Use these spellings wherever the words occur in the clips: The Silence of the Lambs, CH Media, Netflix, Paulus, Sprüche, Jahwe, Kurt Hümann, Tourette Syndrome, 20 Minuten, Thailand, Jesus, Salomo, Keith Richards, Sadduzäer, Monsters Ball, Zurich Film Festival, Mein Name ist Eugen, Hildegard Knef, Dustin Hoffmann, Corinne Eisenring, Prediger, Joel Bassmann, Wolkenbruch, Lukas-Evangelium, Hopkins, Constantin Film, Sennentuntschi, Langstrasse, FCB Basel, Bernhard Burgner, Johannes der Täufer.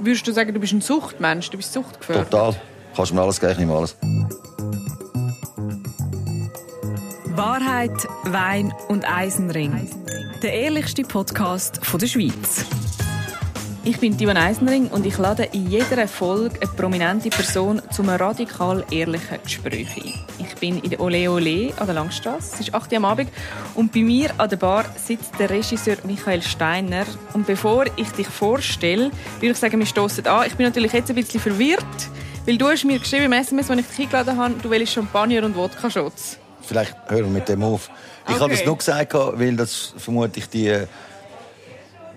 Würdest du sagen, du bist ein Suchtmensch, du bist suchtgefährdet? Total. Kannst du mir alles geben, ich nehme alles. Wahrheit, Wein und Eisenring. Der ehrlichste Podcast von der Schweiz. Ich bin Yvonne Eisenring und ich lade in jeder Folge eine prominente Person zu einem radikal ehrlichen Gespräch ein. Ich bin in der Olé Olé an der Langstrasse. Es ist 8 Uhr am Abend und bei mir an der Bar sitzt der Regisseur Michael Steiner. Und bevor ich dich vorstelle, würde ich sagen, wir stossen an. Ich bin natürlich jetzt ein bisschen verwirrt, weil du hast mir geschrieben im SMS, als ich dich eingeladen habe, du willst Champagner und Wodka-Shots. Vielleicht hören wir mit dem auf. Ich habe das nur gesagt, weil das vermutlich die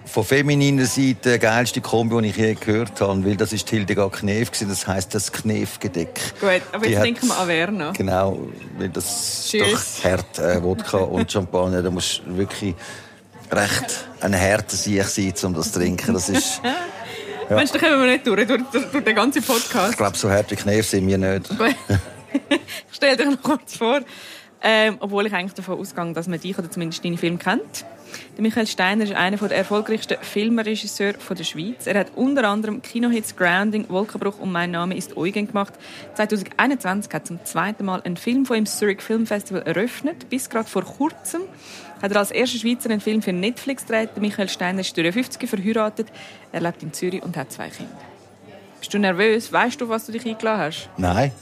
von femininer Seite geilste Kombi, die ich je gehört habe, weil das ist Hildegard Knef, das heisst das Knefgedeck. Gut, aber die jetzt denken wir an Werner. Genau, weil das ist doch hart, Wodka und Champagner, da musst du wirklich recht ein harter Sieg sein, um das zu trinken. Das ist... Ja. Meinst du, da kommen wir nicht durch den ganzen Podcast? Ich glaube, so hart wie Knef sind wir nicht. Ich stelle dir noch kurz vor, obwohl ich eigentlich davon ausgehe, dass man dich oder zumindest deine Filme kennt. Der Michael Steiner ist einer der erfolgreichsten Filmregisseure der Schweiz. Er hat unter anderem Kinohits Grounding, Wolkenbruch und Mein Name ist Eugen gemacht. 2021 hat zum zweiten Mal ein Film von ihm das Zurich Film Festival eröffnet. Bis gerade vor kurzem hat er als erster Schweizer einen Film für Netflix gedreht. Der Michael Steiner ist 53, verheiratet. Er lebt in Zürich und hat 2 Kinder. Bist du nervös? Weißt du, was du dich eingeladen hast? Nein.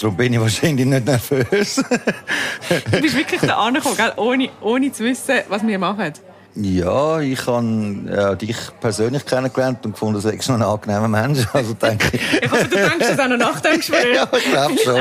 Darum bin ich wahrscheinlich nicht nervös. Du bist wirklich da angekommen, ohne zu wissen, was wir machen. Ja, ich habe dich persönlich kennengelernt und gefunden, du seist ein angenehmer Mensch. Also denke ich. Ich hoffe, du denkst das auch noch nach dem Gespräch. Ja, ich glaube schon.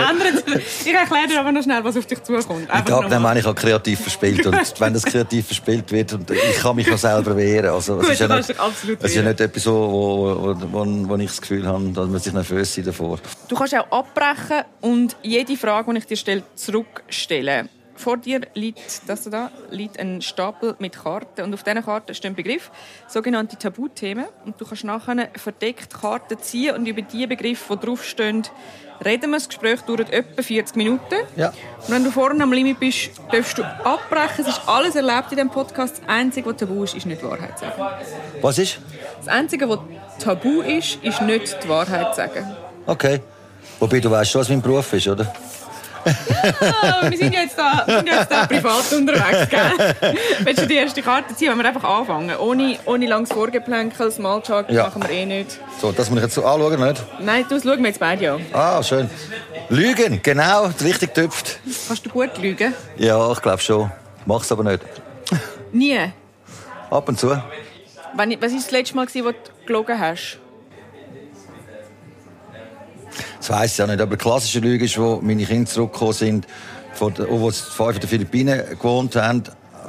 Ich erkläre dir aber noch schnell, was auf dich zukommt. Angenehm meine ich auch kreativ verspielt. Und wenn das kreativ verspielt wird, und ich kann mich auch selber wehren. Also, gut, ist ja nicht, absolut es ist ja nicht etwas, wo ich das Gefühl habe, dass man sich nervös sein davor. Du kannst auch abbrechen und jede Frage, die ich dir stelle, zurückstellen. Vor dir liegt ein Stapel mit Karten. Und auf diesen Karten stehen Begriffe, sogenannte Tabuthemen. Und du kannst nachher verdeckt Karten ziehen und über die Begriffe, die draufstehen, reden wir. Das Gespräch dauert etwa 40 Minuten. Ja. Und wenn du vorne am Limit bist, darfst du abbrechen. Es ist alles erlaubt in diesem Podcast. Das Einzige, was tabu ist, ist nicht die Wahrheit sagen. Was ist? Das Einzige, was tabu ist, ist nicht die Wahrheit sagen. Okay. Wobei, du weißt schon, was mein Beruf ist, oder? Ja, wir sind jetzt da privat unterwegs, gell? Willst du die erste Karte ziehen, wenn wir einfach anfangen? Ohne langes Vorgeplänkel, das Smalltalk machen wir eh nicht. So, das muss ich jetzt so anschauen, nicht? Nein, das schauen wir jetzt beide an. Ah, schön. Lügen, genau, richtig getüpft. Kannst du gut lügen? Ja, ich glaube schon. Ich mache es aber nicht. Nie? Ab und zu. Was war das letzte Mal, wo du gelogen hast? Das weiss ich ja nicht, aber klassische Lüge ist, wo meine Kinder zurückgekommen sind, wo sie 5 in den Philippinen gewohnt haben,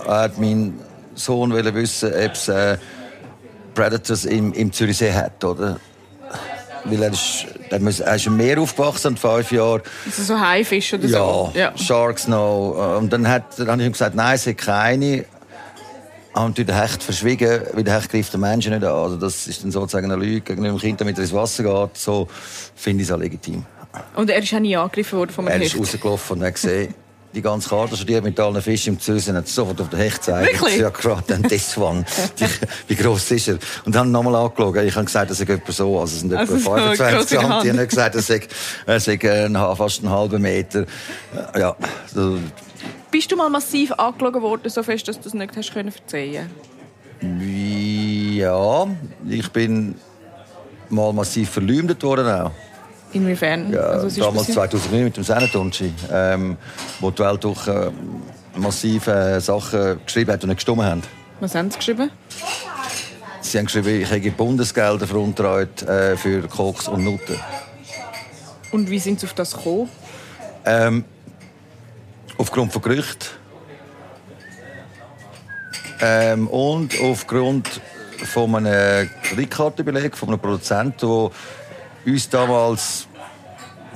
hat mein Sohn wollte wissen, ob es Predators im Zürichsee hat, oder? Weil er ist im Meer aufgewachsen, und 5 Jahre. Also so Haifisch oder so? Ja, Sharks noch. Und dann habe ich ihm gesagt, nein, es hat keine. Und der Hecht verschwiegen, weil der Hecht greift den Menschen nicht an. Also das ist dann sozusagen eine Lüge gegen ein Kind, damit er ins Wasser geht. So finde ich es auch legitim. Und er ist auch nie angegriffen worden von einem Hecht? Er ist rausgelaufen und hat gesehen, die ganze Karte studiert mit allen Fischen im Zürsen, hat sofort auf den Hecht gezeigt. Wirklich? Ja, gerade dann das one. Wie gross ist er? Und dann nochmal angeschaut. Ich habe gesagt, das ist etwa so. Also es sind etwa 25 cm. Ich habe nicht gesagt, das ist fast einen halben Meter. Ja, so. Bist du mal massiv angelogen worden, so fest, dass du es nicht hast verzeihen können? Ja, ich bin mal massiv verleumdet worden auch. Inwiefern? Ja, also, damals 2009 mit dem Sennentuntschi, wo die Weltwoche massive Sachen geschrieben hat und nicht gestimmt haben. Was haben sie geschrieben? Sie haben geschrieben, ich habe Bundesgelder veruntreut für Koks und Nutten. Und wie sind sie auf das gekommen? Aufgrund von Gerüchten. Und aufgrund von einem Kreditkartenbeleg von einem Produzenten, der uns damals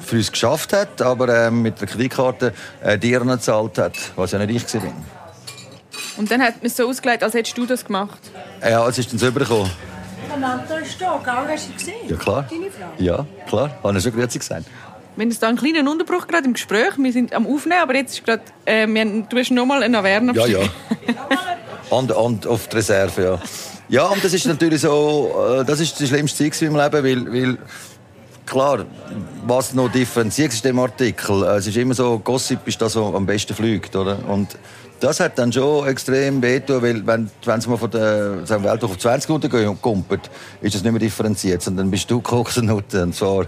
für uns geschafft hat, aber mit der Kreditkarte Dirnen gezahlt hat, was ja nicht ich war. Und dann hat man es so ausgelegt, als hättest du das gemacht? Ja, es ist dann so rübergekommen. Samantha ist da, gell? Hast du gesehen? Ja, klar. Deine Frau? Ja, klar. Habe ich schon grüezi gesagt. Wir haben da einen kleinen Unterbruch gerade im Gespräch. Wir sind am Aufnehmen, aber jetzt ist gerade... du hast noch mal einen Averno. Ja, ja. Und auf die Reserve, ja. Ja, und das ist natürlich so, das ist die schlimmste Zeit in meinem Leben, weil klar, was noch differenziert ist in dem Artikel, es ist immer so, Gossip ist das, was am besten fliegt, oder? Und das hat dann schon extrem wehgetan, weil wenn es mal von der Weltwoche auf 20 Minuten kumpelt, ist das nicht mehr differenziert, sondern bist du Kochsenuten, und zwar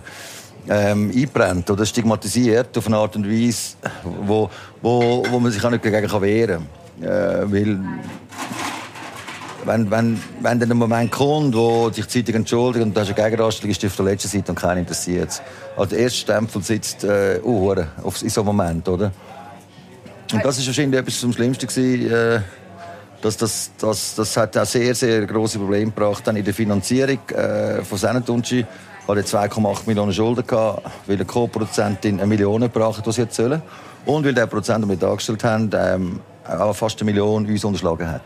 eingebrennt oder stigmatisiert auf eine Art und Weise, wo man sich auch nicht dagegen wehren kann. Weil wenn dann ein Moment kommt, wo sich die Zeitung entschuldigt und du hast eine Gegendarstellung, ist die auf der letzten Seite und keiner interessiert es. Also der erste Stempel sitzt in so einem Moment, oder? Und das war wahrscheinlich etwas vom Schlimmsten gewesen, das hat auch sehr, sehr grosse Probleme gebracht. Dann in der Finanzierung von Sennentuntschi hatte 2,8 Millionen Schulden gehabt, weil eine Co-Produzentin 1 Million gebracht hat, die sie hätte sollen. Und weil der Produzent, den wir dargestellt haben, auch fast 1 Million uns unterschlagen hat.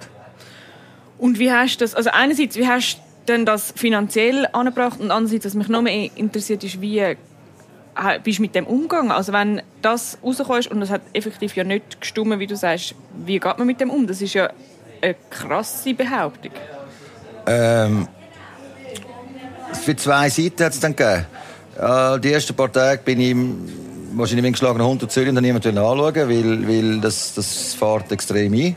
Und wie hast du das, also einerseits, wie hast du denn das finanziell angebracht und andererseits, was mich noch mehr interessiert ist, wie bist du mit dem umgegangen? Also wenn das rauskommt und das hat effektiv ja nicht gestimmt, wie du sagst, wie geht man mit dem um? Das ist ja eine krasse Behauptung. Für 2 Seiten hat es dann gegeben. Die ersten paar Tage bin ich wahrscheinlich mit einem geschlagenen Hund in Zürich und dann niemand anschauen, weil das fährt extrem ein.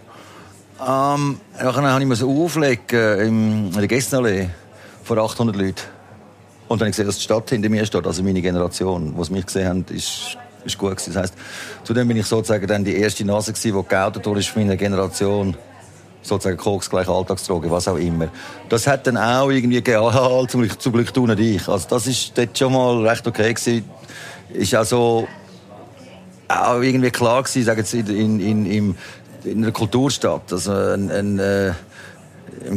Dann habe ich mir so auflegen in der Gästenallee vor 800 Leuten. Und dann habe ich gesehen, dass die Stadt hinter mir steht, also meine Generation, die mich gesehen haben, ist gut gewesen. Das heisst, zudem bin ich sozusagen dann die erste Nase gewesen, die geoutet wurde für meine Generation. Sozusagen Koks gleich Alltagsdroge, was auch immer. Das hat dann auch irgendwie gehalten, zum Glück du und ich. Also das ist dort schon mal recht okay gewesen. Ist also auch irgendwie klar gewesen, sagen Sie, in einer Kulturstadt, also ein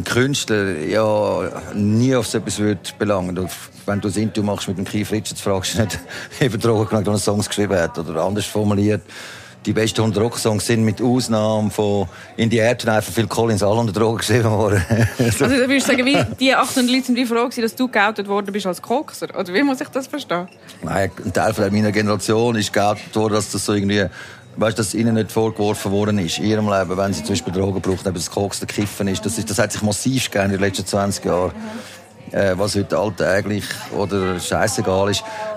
Künstler ja nie auf so etwas wird belangen. Wenn du ein Interview machst mit dem Keith Richards, fragst du nicht, über Drogen genommen, einen Songs geschrieben hat oder anders formuliert. Die besten 100 Rocksongs sind mit Ausnahme von «In die Erdnein» von Phil Collins alle unter Drogen geschrieben worden. Also du würdest sagen, wie die 800 Leute sind wie froh gewesen, dass du geoutet worden bist als Kokser? Oder wie muss ich das verstehen? Nein, ein Teil von meiner Generation ist geoutet worden, dass das so irgendwie, weißt, dass ihnen nicht vorgeworfen worden ist in ihrem Leben, wenn sie zum Beispiel Drogen braucht, ob es Koks oder Kiffen ist. Das hat sich massiv geändert in den letzten 20 Jahren. Was heute alltäglich oder scheissegal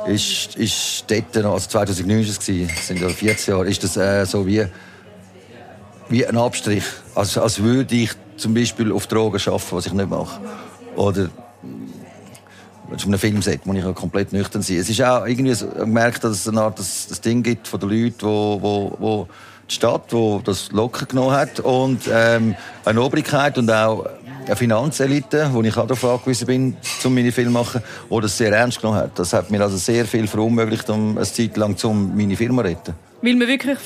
ist, ist dort noch, also 2009 war es, sind ja 14 Jahre, ist das so wie ein Abstrich. Als würde ich zum Beispiel auf Drogen arbeiten, was ich nicht mache. Oder auf einem Filmset muss ich ja komplett nüchtern sein. Es ist auch irgendwie so, gemerkt, dass es eine Art das Ding gibt von den Leuten, wo die Stadt, die das locker genommen hat, und eine Obrigkeit und auch eine Finanzelite, wo ich auch darauf angewiesen bin, um meine Filme zu machen, die das sehr ernst genommen hat. Das hat mir also sehr viel verunmöglicht, um eine Zeit lang meine Filme zu retten. Weil man wirklich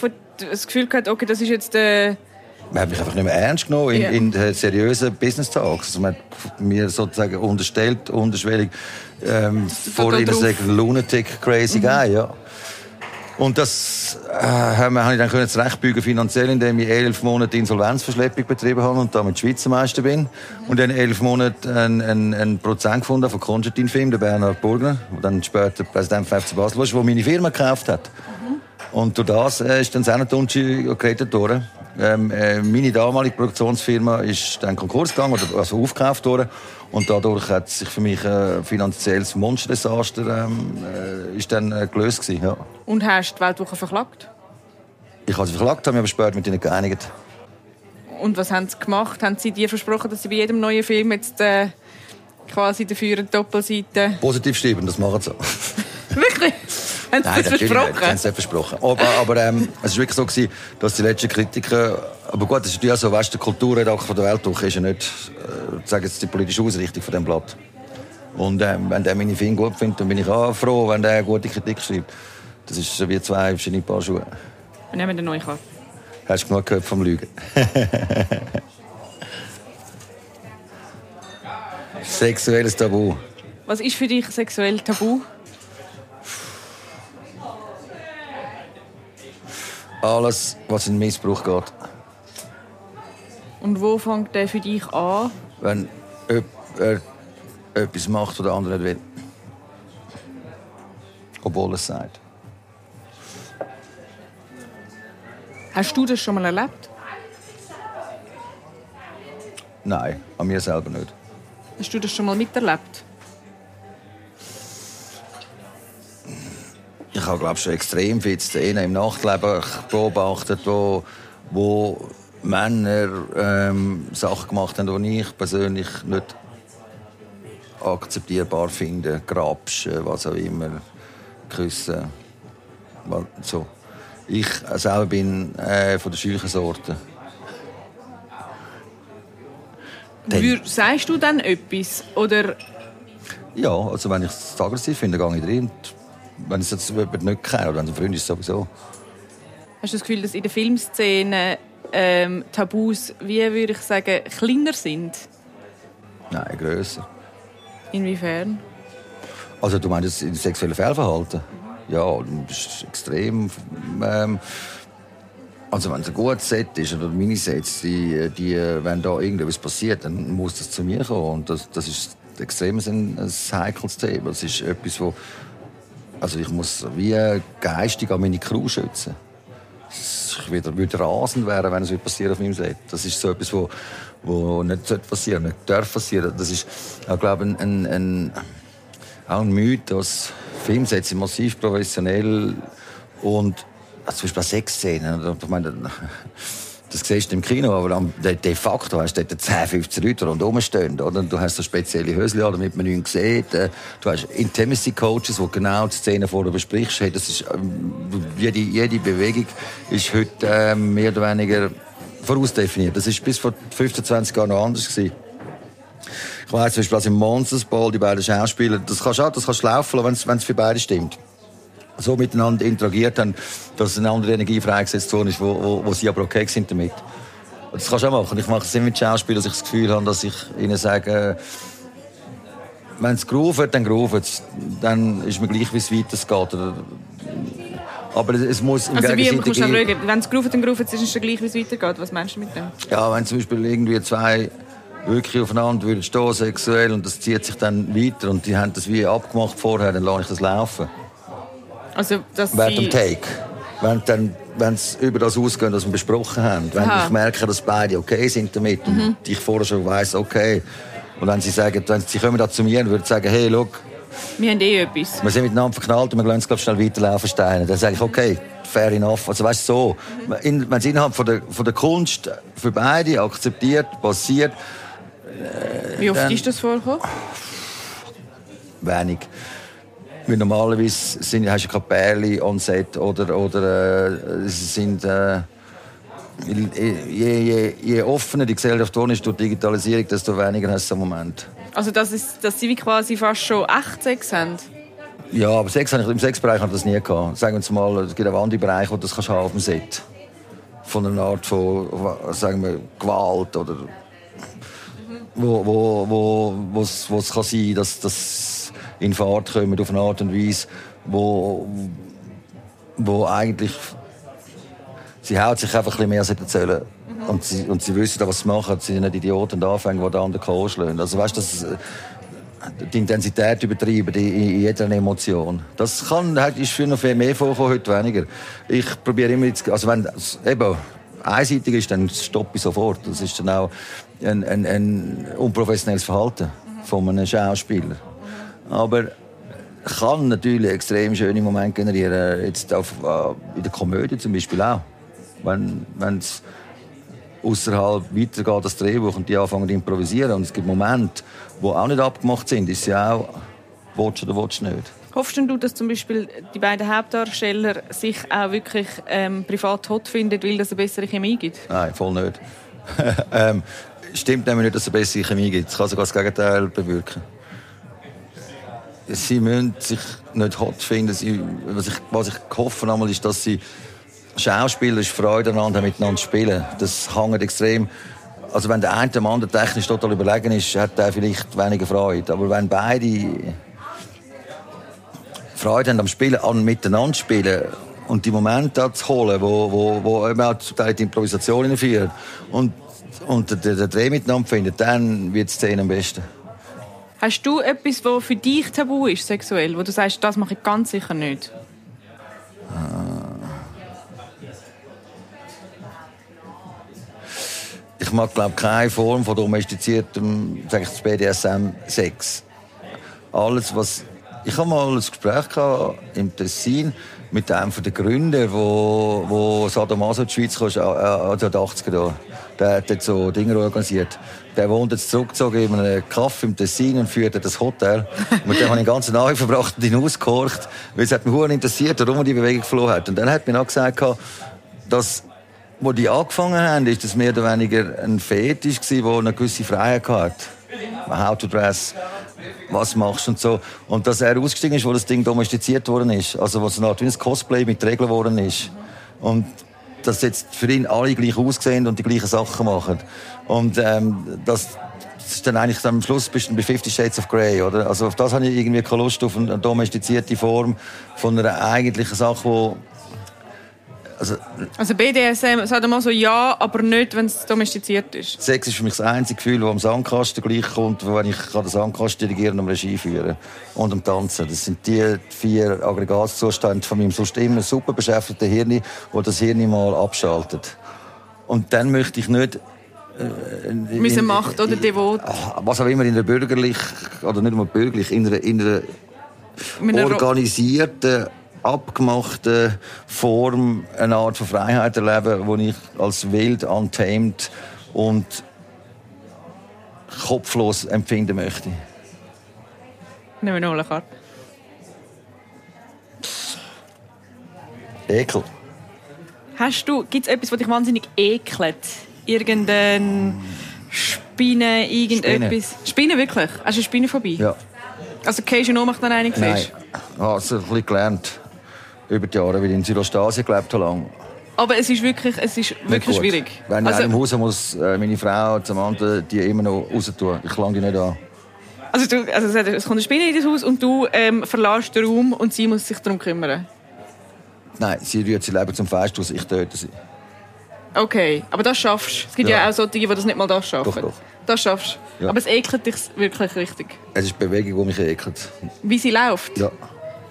das Gefühl hat, okay, das ist jetzt der... Man hat mich einfach nicht mehr ernst genommen in seriösen Business-Talks. Also man hat mir sozusagen unterstellt, unterschwellig, vorhin ein Lunatic, crazy guy, ja. Und das habe ich dann zurechtbügen finanziell, indem ich 11 Monate Insolvenzverschleppung betrieben habe und damit Schweizer Meister bin. Und dann 11 Monate einen Prozent gefunden von Constantin Film, der Bernhard Burgner, der dann später Präsident von FCB Basel war, der meine Firma gekauft hat. Und durch das ist dann Sennentuntschi gerettet worden. Meine damalige Produktionsfirma ist dann Konkurs gegangen, also aufgekauft worden. Und dadurch hat sich für mich ein finanzielles Monsterdesaster ist dann gelöst gewesen, ja. Und hast du die Weltwoche verklagt? Ich habe sie verklagt, habe mich aber später mit ihnen geeinigt. Und was haben sie gemacht? Haben sie dir versprochen, dass sie bei jedem neuen Film jetzt quasi dafür eine Doppelseite... Positiv schreiben, das machen sie auch. Wirklich? Haben sie das versprochen? Nein, haben sie nicht versprochen. Aber es war wirklich so gewesen, dass die letzten Kritiker... Aber gut, das ist natürlich auch so, weißt, der Kulturredakteur der Weltwoche ist ja nicht sagen jetzt die politische Ausrichtung von diesem Blatt. Und wenn der meine Filme gut findet, dann bin ich auch froh, wenn der gute Kritik schreibt. Das ist wie 2 verschiedene Paar Schuhe. Wir nehmen den neuen Karte. Hast du genug gehört vom Lügen? Sexuelles Tabu. Was ist für dich sexuell Tabu? Alles, was in Missbrauch geht. Und wo fängt der für dich an? Wenn er etwas macht, was der andere nicht will. Obwohl er es sagt. Hast du das schon mal erlebt? Nein, an mir selber nicht. Hast du das schon mal miterlebt? Ich habe, glaube ich, schon extrem viel Szenen im Nachtleben beobachtet, wo Männer Sachen gemacht haben, die ich persönlich nicht akzeptierbar finde. Grapschen, was auch immer, küssen. So. Ich selber bin von der scheuchen Sorte. Sagst du dann etwas? Oder? Ja, also wenn ich es aggressiv finde, gehe ich rein. Wenn ich es jemand nicht kenne, oder wenn es ein Freund ist, sowieso. Hast du das Gefühl, dass in der Filmszene Tabus, wie würde ich sagen, kleiner sind? Nein, grösser. Inwiefern? Also du meinst in sexuellen Fehlverhalten? Ja, du bist extrem... Also wenn es ein gutes Set ist oder Minisets, wenn da irgendetwas passiert, dann muss das zu mir kommen. Und das ist extrem ein heikles Thema. Das ist etwas, wo... Also ich muss wie geistig an meine Crew schützen. Ich würde rasend werden, wenn es passiert auf meinem Set. Das ist so etwas, was nicht passieren sollte, nicht darf passieren. Das ist, ich glaube, ein Mythos, dass Filmsets massiv professionell und also zum Beispiel Sexszenen. Ich meine, das siehst du im Kino, aber de facto hast du dort 10, 15 Leute rundherum stehen. Oder? Du hast so spezielle Höschen, damit man nichts sieht. Du hast Intimacy-Coaches, die genau die Szenen vorher besprichst. Hey, das ist, jede Bewegung ist heute mehr oder weniger vorausdefiniert. Das war bis vor 15, 20 Jahren noch anders. Ich weiss zum Beispiel, dass im Monsters Ball die beiden Schauspieler, das kannst du laufen lassen, wenn es für beide stimmt. So miteinander interagiert haben, dass eine andere Energie freigesetzt worden ist, wo sie aber okay sind damit. Das kannst du auch machen. Ich mache es immer mit Schauspielern, dass ich das Gefühl habe, dass ich ihnen sage, wenn es gerufen hat, dann gerufen es. Dann ist mir gleich, wie es weitergeht. Aber es muss im Gegenseitig... Wenn es gerufen hat, dann gerufen es, ist es dann gleich, wie es weitergeht. Was meinst du mit dem? Ja, wenn zum Beispiel irgendwie zwei wirklich aufeinander würden stehen, sexuell, und das zieht sich dann weiter und die haben das wie abgemacht vorher, dann lasse ich das laufen. Also, während dem Take. Wenn es über das ausgeht, was wir besprochen haben. Wenn ich merke, dass beide okay sind damit und ich vorher schon weiss, okay. Und wenn sie sagen, sie kommen da zu mir und würden sagen, hey, schau, wir haben etwas. Wir sind miteinander verknallt und wir lassen es schnell weiterlaufen, Steine. Dann sage ich, okay, fair enough. Also weißt du, so. Wenn es innerhalb von der Kunst für beide akzeptiert, passiert... Wie oft ist das vorgekommen? Wenig. Weil normalerweise hast du keine Pärchen on set oder es sind... Je offener die Gesellschaft ist durch die Digitalisierung, desto weniger hast du im Moment. Also dass sie quasi fast schon echt Sex haben? Ja, aber Sex habe ich, im Sexbereich habe ich das nie gehabt. Sagen wir uns mal, es gibt auch andere Bereiche, wo du das auf dem Set kannst. Von einer Art von, sagen wir, Gewalt oder... Wo es kann sein kann, dass das in Fahrt kommen auf eine Art und Weise, wo eigentlich... Sie haut sich einfach ein bisschen mehr erzählen. Und sie wissen, was sie machen. Sie sind nicht Idioten und Anfänger, die den anderen K.O. schlagen. Also weißt du, die Intensität übertreiben in jeder Emotion. Das ist früher noch viel mehr vorkommen, heute weniger. Ich probiere immer jetzt... Also wenn es eben einseitig ist, dann stoppe ich sofort. Das ist dann auch ein unprofessionelles Verhalten von einem Schauspieler. Aber kann natürlich extrem schöne Momente generieren. Jetzt in der Komödie zum Beispiel auch. Wenn es außerhalb weitergeht, das Drehbuch, und die anfangen zu improvisieren, und es gibt Momente, die auch nicht abgemacht sind, ist ja auch «Watch oder watch nicht». Hoffst du, dass zum Beispiel die beiden Hauptdarsteller sich auch wirklich privat hot finden, weil das eine bessere Chemie gibt? Nein, voll nicht. Stimmt nämlich nicht, dass es eine bessere Chemie gibt. Es kann sogar das Gegenteil bewirken. Sie müssen sich nicht hot finden. Was ich hoffe, ist, dass sie Schauspieler Freude aneinander miteinander spielen. Das hängt extrem. Also wenn der eine dem anderen technisch total überlegen ist, hat der vielleicht weniger Freude. Aber wenn beide Freude haben am Spielen, an miteinander spielen und die Momente zu holen, wo eben auch zum Teil die Improvisation führen und den Dreh miteinander finden, dann wird die Szene am besten. Hast du etwas, was für dich tabu ist, sexuell, wo du sagst, das mache ich ganz sicher nicht? Ich mag, glaube ich, keine Form von domestiziertem BDSM-Sex. Alles, was... Ich hatte mal ein Gespräch im Tessin mit einem der Gründer, der Sadomaso in die Schweiz kam, also in den 80er Jahren. Der hat so Dinge organisiert. Der wohnt jetzt zurückgezogen in einem Kaff im Tessin und führt das Hotel. Und mit dem habe ich den ganzen Abend verbracht und ihn ausgehorcht, weil es hat mich sehr interessiert, warum er die Bewegung verloren hat. Und dann hat mir auch gesagt, dass... Wo die angefangen haben, ist das mehr oder weniger ein Fetisch gsi, wo eine gewisse Freiheit hatte. How to dress, was machst und so. Und dass er ausgestiegen ist, wo das Ding domestiziert worden ist. Also wo es eine Art wie ein Cosplay mit Regeln worden ist. Und dass jetzt für ihn alle gleich aussehen und die gleichen Sachen machen. Und das ist dann eigentlich am Schluss bist du bei 50 Shades of Grey, oder? Also auf das habe ich irgendwie keine Lust, auf eine domestizierte Form von einer eigentlichen Sache, wo also BDSM, sagt man so, ja, aber nicht, wenn es domestiziert ist. Sex ist für mich das einzige Gefühl, das am Sandkasten gleich kommt, wenn ich den Sandkasten dirigieren und am Regie führen und am Tanzen. Das sind die vier Aggregatzustände von meinem sonst immer super beschäftigten Hirn, wo das Hirn mal abschaltet. Und dann möchte ich nicht... müssen Macht oder Devot. Was auch immer, in der bürgerlich oder nicht nur bürgerlich, in einer organisierten... abgemachte Form, eine Art von Freiheit erleben, wo ich als wild, untamed und kopflos empfinden möchte. Nehmen wir noch eine Karte. Ekel. Gibt es etwas, das dich wahnsinnig ekelt? Irgendeine Spinne, irgendetwas? Spinne, wirklich? Hast du eine Spinnenphobie? Ja. Also Cajun macht dann eine Fisch? Nein, also ein bisschen gelernt. Über die Jahre, weil ich in Südostasien gelebt habe lange. Aber es ist wirklich schwierig. Wenn ich im Haus muss meine Frau zum anderen die immer noch raus tun. Ich lange die nicht an. Also es kommt eine Spinne in das Haus und du verlässt den Raum und sie muss sich darum kümmern? Nein, sie rührt sie Leben zum Fest aus, ich töte sie. Okay, aber das schaffst du. Es gibt ja auch solche, die das nicht mal das schaffen. Doch. Das schaffst du. Ja. Aber es ekelt dich wirklich richtig. Es ist die Bewegung, die mich ekelt. Wie sie läuft? Ja.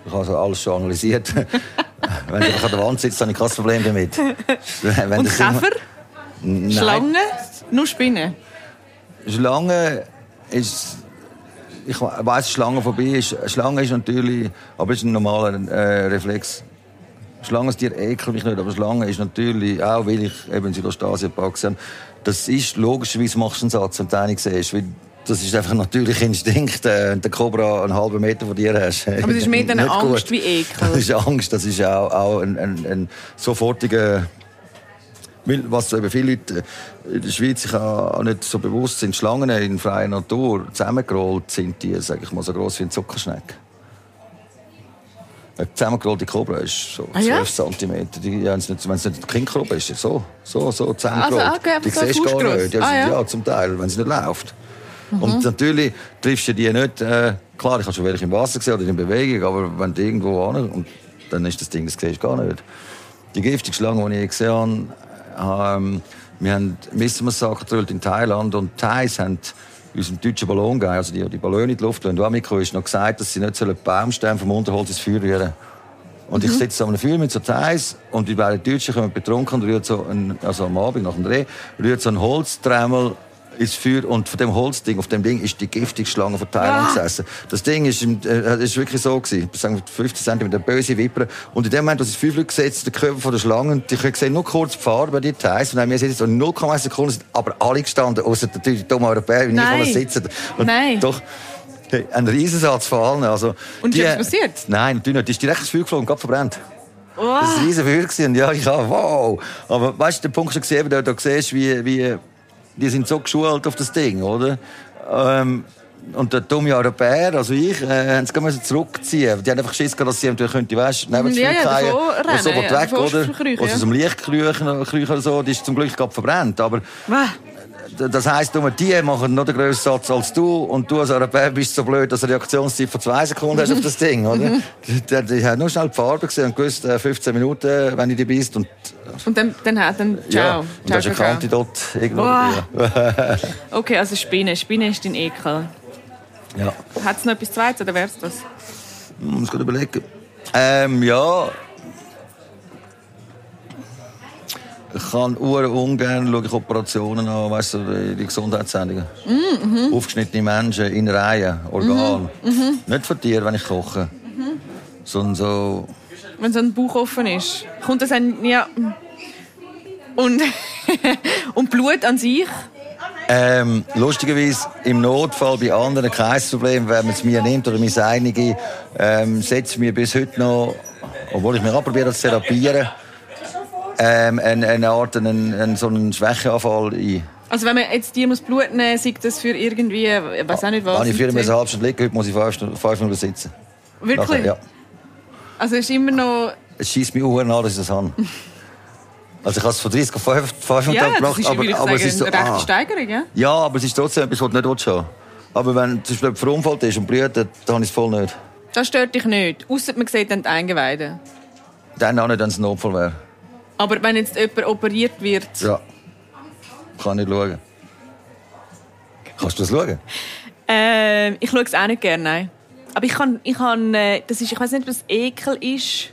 Ich habe also alles schon analysiert. Wenn du an der Wand sitzt, habe ich kein Problem damit. Und Käfer? Nein. Schlangen? Nur Spinnen? Schlangen ist... Ich weiss, Schlangen vorbei ist. Schlange ist natürlich... Aber es ist ein normaler Reflex. Schlangenstier ekelt mich nicht. Aber Schlange ist natürlich... Auch weil ich eben in Südostasien gepackt habe. Das ist logischerweise, machst du einen Satz, wenn du einen siehst. Das ist einfach ein natürlicher Instinkt, wenn der Kobra einen halben Meter von dir hast. Aber das ist mehr eine Angst wie Ekel. Das ist Angst, das ist auch ein sofortiger... Was eben viele Leute in der Schweiz sich auch nicht so bewusst sind, Schlangen in freier Natur, zusammengerollt sind die, sage ich mal, so gross wie ein Zuckerschneck. Eine zusammengerollte Kobra ist so 12 cm. Wenn es nicht Kindkobra ist, so zusammengerollt. Also, okay, die siehst du gar nicht. Ja, zum Teil, wenn es nicht läuft. Und natürlich triffst du die nicht. Klar, ich habe schon welche im Wasser gesehen oder in Bewegung, aber wenn du irgendwo hin, und dann ist das Ding, das siehst du gar nicht. Die giftige Schlange, die ich gesehen habe, wir haben Mistmassaker getrollt in Thailand und die Thais haben uns einen deutschen Ballon gegeben, also die Ballone in die Luft, wenn du auch mitkommst, noch gesagt, dass sie nicht Baumstämme vom Unterholz ins Feuer rühren sollen. Und ich sitze an einem Feuer mit so Thais und die beiden Deutschen kommen betrunken und rühren so am Abend nach dem Dreh, rühren so einen Holztremmel ins Feuer und von dem Holzding, auf dem Ding ist die giftige Schlange von Thailand gesessen. Das Ding ist wirklich so gewesen, sagen wir 15 cm, eine böse Wipper. Und in dem Moment, als ich das Feuer gesetzt, der Körper von der Schlange, und ich habe nur kurz die Farbe, die Thais, und dann wir sitzen so 0,1 Sekunden, sind aber alle gestanden, außer die dummen Europäer, die nicht sitzen. Und doch ein Riesensatz von allen. Also, und ist das passiert? Nein, natürlich nicht. Die ist direkt ins Feuer geflogen und gerade verbrannt. Wow. Das war ein Riesenfeuer und ich dachte, wow. Aber weißt du, der Punkt war, eben, da siehst, wie die sind so geschult auf das Ding, oder? Und der dumme Europäer, also ich, haben sie zurückziehen. Die haben einfach Schiss gehabt, dass sie die Wäsche neben das Feuer fallen und so weg, oder? Oder aus dem Licht kriechen oder so. Die ist zum Glück gerade verbrannt, aber... Das heisst, die machen noch den grössten Satz als du und du als Europäer bist so blöd, dass du eine Reaktionszeit von 2 Sekunden hast auf das Ding, oder? Die haben nur schnell die Farbe gesehen und gewusst, 15 Minuten, wenn ich dabei bist. Und dann ciao. Und dann ist ein Kanti dort irgendwo. Okay, also Spinne. Spinne ist dein Ekel. Ja. Hat es noch etwas Zweites oder wär's das? Ich muss gerade überlegen. Ja... Ich kann ungern schaue ich Operationen an, weißt du, die Gesundheitssendungen. Mm-hmm. Aufgeschnittene Menschen in Reihen, Organ. Mm-hmm. Nicht für Tiere, wenn ich koche. Mm-hmm. Sondern so... Wenn so ein Bauch offen ist, kommt das ein... Ja. Und Blut an sich? Lustigerweise, im Notfall bei anderen kein Problem, wenn man es mir nimmt oder meine einige, setzt mir bis heute noch, obwohl ich mir abprobiere zu therapieren, eine Art so einen Schwächeanfall ein. Also wenn man jetzt dir Blut nehmen muss, sei das für irgendwie, ich weiß auch nicht was. Wenn ich früher eine halbe Stunde liegen, heute muss ich 5 Minuten sitzen. Wirklich? Nachher, ja. Also ist immer noch... Es scheisst mich auch an, dass ich das habe. Also ich habe es von 30 auf 5 Tage gebracht, das ist, aber es ist so, eine rechte Steigerung, ja? Ja, aber es ist trotzdem etwas, was du nicht schauen willst. Aber wenn zum Beispiel verunfallt ist und blutet, dann habe ich es voll nicht. Das stört dich nicht, ausser man sieht dann die Eingeweide. Dann auch nicht, wenn es ein Notfall wäre. Aber wenn jetzt jemand operiert wird? Ja, kann ich nicht schauen. Kannst du das schauen? Ich schaue es auch nicht gerne, nein. Aber ich kann das ist, ich weiß nicht, ob das Ekel ist.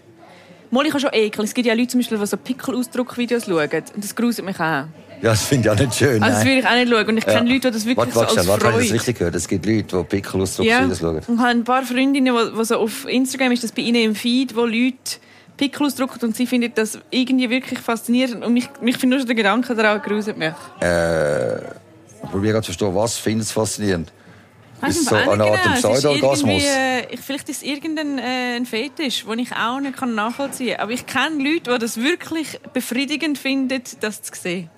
Mal, ich habe schon Ekel. Es gibt ja Leute, zum Beispiel, die so Pickelausdruck-Videos schauen. Und das gruselt mich auch. Ja, das finde ich auch nicht schön. Also, das will ich auch nicht schauen. Und ich kenne Leute, die das wirklich als Freude... Warte, habe ich das richtig gehört? Es gibt Leute, die Pickelausdruck-Videos schauen. Und ich habe ein paar Freundinnen, die so auf Instagram, ist das bei ihnen im Feed, wo Leute Pickelausdrucken und sie finden das irgendwie wirklich faszinierend. Und mich finde nur schon der Gedanke daran, gruselt mich. Ich probiere gerade zu verstehen, was findet es faszinierend? Ist so eine Art Pseudorgasmus. Vielleicht ist es irgendein ein Fetisch, den ich auch nicht nachvollziehen kann. Aber ich kenne Leute, die das wirklich befriedigend finden, das zu sehen.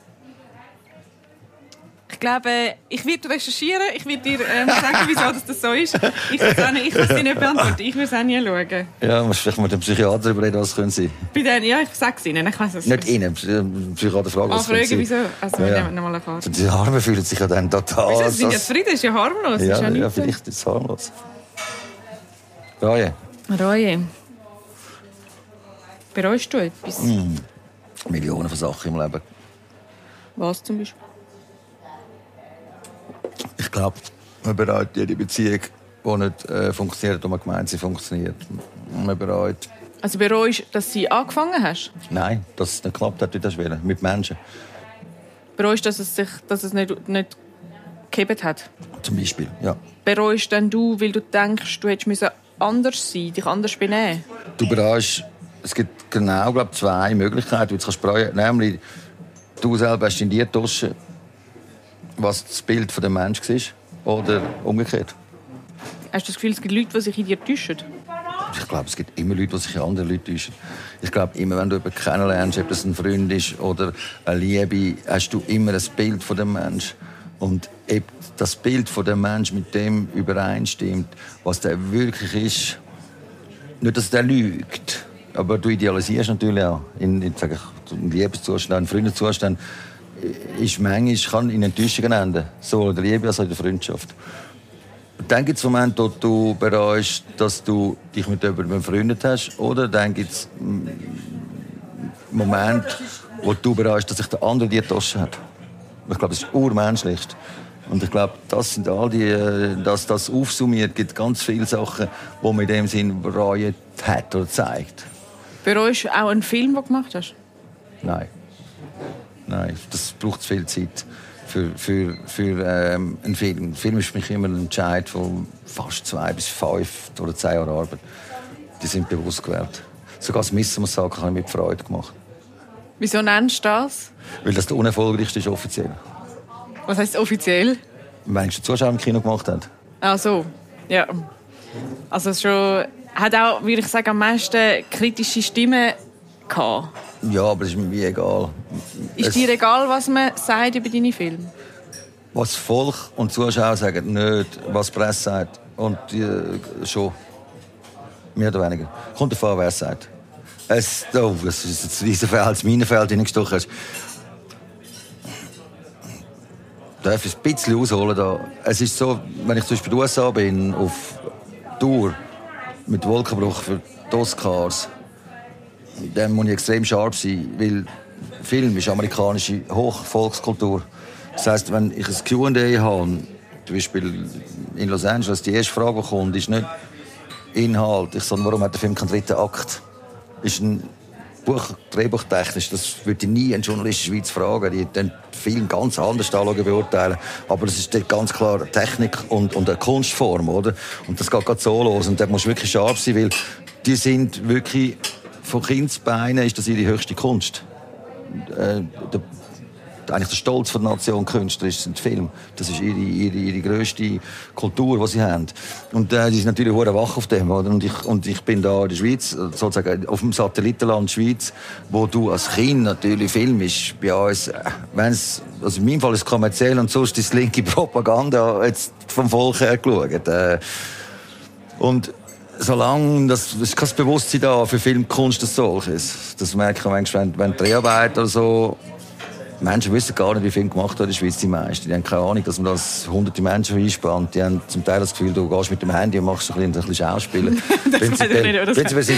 Ich glaube, ich werde recherchieren, ich werde dir sagen, wieso das so ist. Ich kann es dir nicht beantworten, ich will es auch nie schauen. Ja, musst vielleicht mit dem Psychiater darüber reden, was können sie. Bei denen, ja, ich sage es ihnen, ich weiss es nicht. Nicht ihnen, Psychiater fragen, was können sie. Wieso, also ja, wir nehmen nochmal eine Karte. Die Armen fühlen sich ja dann total... Wieso, sie sind ja zufrieden, das ist ja harmlos. Ja, ist ja vielleicht ist es harmlos. Reue. Bereust du etwas? Millionen von Sachen im Leben. Was zum Beispiel? Ich glaube, man bereut jede Beziehung, die nicht funktioniert, und man gemeint, sie funktioniert. Man bereut. Also bereust, dass sie angefangen hast? Nein, dass es nicht geklappt hat, wie das will, mit Menschen. Bereust, dass es nicht gegeben hat? Zum Beispiel, ja. Bereust denn du, weil du denkst, du hättest anders sein müssen, dich anders benehmen? Du bereust, es gibt genau, glaube ich, 2 Möglichkeiten, die du jetzt bereuen kannst. Nämlich, du selber hast in dir Tasche, was das Bild des Menschen war, oder umgekehrt. Hast du das Gefühl, es gibt Leute, die sich in dir täuschen? Ich glaube, es gibt immer Leute, die sich in anderen Leuten täuschen. Ich glaube, immer wenn du jemanden kennenlernst, ob das ein Freund ist oder eine Liebe, hast du immer ein Bild von dem Menschen. Und ob das Bild von dem Menschen mit dem übereinstimmt, was der wirklich ist, nicht, dass der lügt, aber du idealisierst natürlich auch in Liebeszuständen, in Freundeszuständen, ist manchmal kann in Enttäuschungen enden. Sowohl in der Liebe als auch in der Freundschaft. Dann gibt es Momente, wo du bereust, dass du dich mit jemandem befreundet hast. Oder dann gibt es Momente, wo du bereust, dass sich der andere dir getäuscht hat. Ich glaube, das ist urmenschlich. Und ich glaube, das sind all die, dass das aufsummiert, gibt ganz viele Sachen, die man in dem Sinn bereut hat oder zeigt. Bereust du auch einen Film, den du gemacht hast? Nein. Nein, das braucht viel Zeit für einen Film. Ein Film ist für mich immer ein Entscheid von fast 2 bis 5 oder 10 Jahren Arbeit. Die sind bewusst gewählt. Sogar das Missen muss sagen, habe ich mit Freude gemacht. Wieso nennst du das? Weil das der unerfolgreichste ist offiziell. Was heisst offiziell? Wenn du Zuschauer im Kino gemacht hat. Ach so, ja. Also schon hat auch, würde ich sagen, am meisten kritische Stimmen gehabt. Ja, aber es ist mir egal. Ist dir egal, was man sagt über deine Filme? Was das Volk und die Zuschauer sagen, nicht. Was die Presse sagt. Und schon. Mehr oder weniger. Kommt davon an, wer es sagt. Es ist ein Riesenfeld, als Minenfeld hineingestochen hast. Ich darf es ein bisschen ausholen. Da. Es ist so, wenn ich zum Beispiel in den USA bin, auf Tour mit Wolkenbruch für die Oscars, dann muss ich extrem scharf sein, weil Film ist amerikanische Hochvolkskultur. Das heisst, wenn ich ein Q&A habe, zum Beispiel in Los Angeles, die erste Frage, die kommt, ist nicht Inhalt, sondern warum hat der Film keinen dritten Akt? Ist ein drehbuchtechnisch, das würde nie ein Journalist in der Schweiz fragen. Die den Film ganz anders anschauen, beurteilen. Aber es ist ganz klar Technik und eine Kunstform, oder? Und das geht gerade so los. Und da musst du wirklich scharf sein, weil die sind wirklich von Kindsbeinen ist das ihre höchste Kunst. Eigentlich der Stolz der Nation Künstler ist ein Film. Das ist ihre grösste Kultur, die sie haben. Und die sind natürlich sehr wach auf dem. Oder? Und ich bin da in der Schweiz, sozusagen auf dem Satellitenland Schweiz, wo du als Kind natürlich filmisch bei uns, also in meinem Fall ist es kommerziell und sonst ist die linke Propaganda jetzt vom Volk her geschaut. Und solange das ist kein Bewusstsein da für Filmkunst als solches. Das merkt man manchmal, wenn Dreharbeiten oder so. Menschen wissen gar nicht, wie viel gemacht wird in der Schweiz, die meisten. Die haben keine Ahnung, dass man das hunderte Menschen einspannt. Die haben zum Teil das Gefühl, du gehst mit dem Handy und machst ein bisschen Schauspielen. Wir sind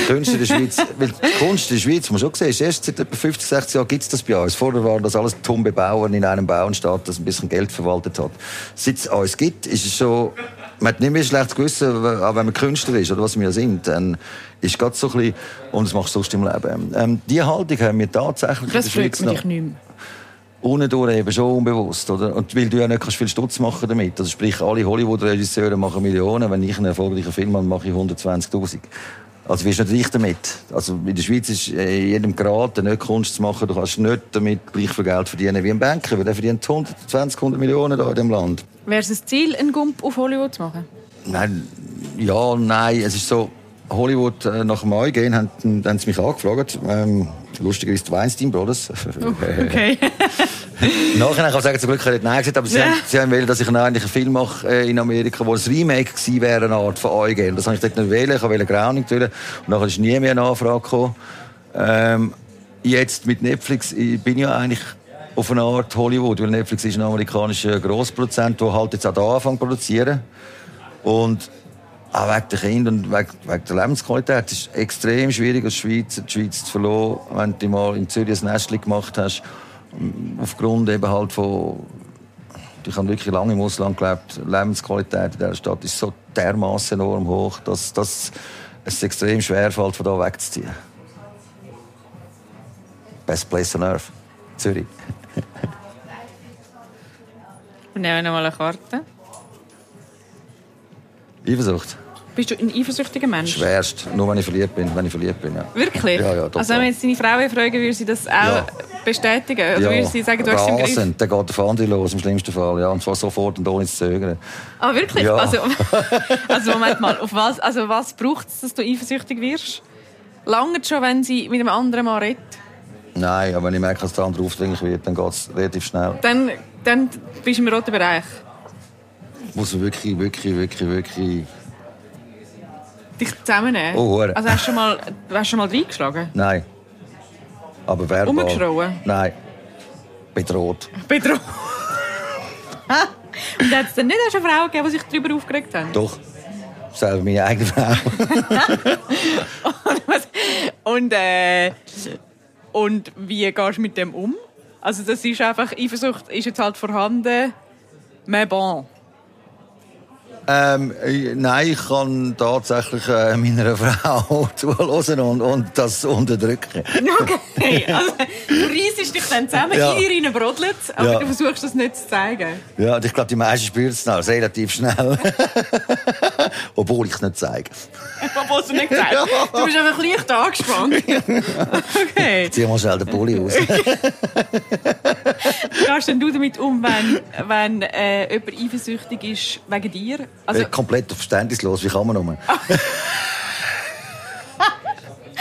Künstler in der Schweiz. Weil die Kunst in der Schweiz, muss man schon sehen, erst seit etwa 50, 60 Jahren gibt es das bei uns. Vorher waren das alles tumbe Bauern in einem Bauernstaat, das ein bisschen Geld verwaltet hat. Seit es uns gibt, ist es schon... Man hat nicht mehr schlechtes Gewissen, auch wenn man Künstler ist, oder was wir sind. Dann ist es so ein bisschen... Und das machst du sonst im Leben. Diese Haltung haben wir tatsächlich... Das fragt man dich nicht mehr. Ohne durch eben schon unbewusst, oder? Und weil du ja nicht viel Stutz machen damit. Also sprich, alle Hollywood-Regisseure machen Millionen. Wenn ich einen erfolgreichen Film mache, mache ich 120'000. Also wirst du nicht reich damit. Also in der Schweiz ist in jedem Grad nicht Kunst zu machen. Du kannst nicht damit gleich viel Geld verdienen wie ein Banker, weil der verdient 100 Millionen hier in diesem Land. Wäre es ein Ziel, einen Gump auf Hollywood zu machen? Nein, ja, nein. Es ist so, Hollywood nach dem Eugen haben sie mich angefragt. Lustigerweise die Weinstein Brothers. Okay. Nachher kann ich sagen, zum Glück habe ich Nein gesagt, aber sie haben wollen, dass ich eigentlich einen Film mache in Amerika, wo ein Remake gewesen wäre, eine Art von Eugen. Das habe ich dort nicht wählen, ich wollte Grounding tun. Und nachher ist nie mehr eine Anfrage gekommen. Jetzt mit Netflix bin ich ja eigentlich auf eine Art Hollywood, weil Netflix ist ein amerikanischer Grossproduzent, der halt jetzt auch da anfängt zu produzieren. Und auch wegen der Kinder und wegen der Lebensqualität. Es ist extrem schwierig, als Schweizer die Schweiz zu verlassen, wenn du mal in Zürich ein Nestchen gemacht hast. Aufgrund eben halt von... Ich habe wirklich lange im Ausland gelebt. Die Lebensqualität in dieser Stadt ist so dermaßen enorm hoch, dass es extrem schwerfällt, von hier wegzuziehen. Best place on earth. Zürich. Wir nehmen noch mal eine Karte. Eifersucht. Bist du ein eifersüchtiger Mensch? Schwerst. Nur wenn ich verliebt bin. Ja. Wirklich? Ja, also wenn wir jetzt deine Frau fragen, würde sie das auch bestätigen? Oder würde sie sagen, du hast im Griff? Dann geht der Fahndel los, im schlimmsten Fall. Ja, und zwar sofort und ohne zu zögern. Ah, wirklich? Ja. Also Moment mal, was braucht es, dass du eifersüchtig wirst? Lange schon, wenn sie mit einem anderen Mann redet? Nein, aber wenn ich merke, dass der andere aufdringlich wird, dann geht es relativ schnell. Dann bist du im roten Bereich? Muss man wirklich... Dich zusammennehmen? Oh, Hure. Also hast du schon mal reingeschlagen? Nein. Aber verbal? Umgeschrauen? Nein. Bedroht. Und hat es dann nicht auch schon Frauen gegeben, die sich darüber aufgeregt haben? Doch. Selber meine eigene Frau. Und wie gehst du mit dem um? Also das ist einfach, Eifersucht ist jetzt halt vorhanden. Mais bon. Nein, ich kann tatsächlich meiner Frau zuhören und das unterdrücken. Okay, also du reissest dich dann zusammen, hier rein brodelt, aber du versuchst das nicht zu zeigen. Ja, und ich glaube, die meisten spüren es noch, relativ schnell. Obwohl ich es nicht zeige. Obwohl du es nicht zeigst? Ja. Du bist einfach leicht angespannt. Okay. Zieh mal schnell den Pulli aus. Gehst denn du damit um, wenn jemand eifersüchtig ist wegen dir? Also komplett verständnislos, wie kann man nur?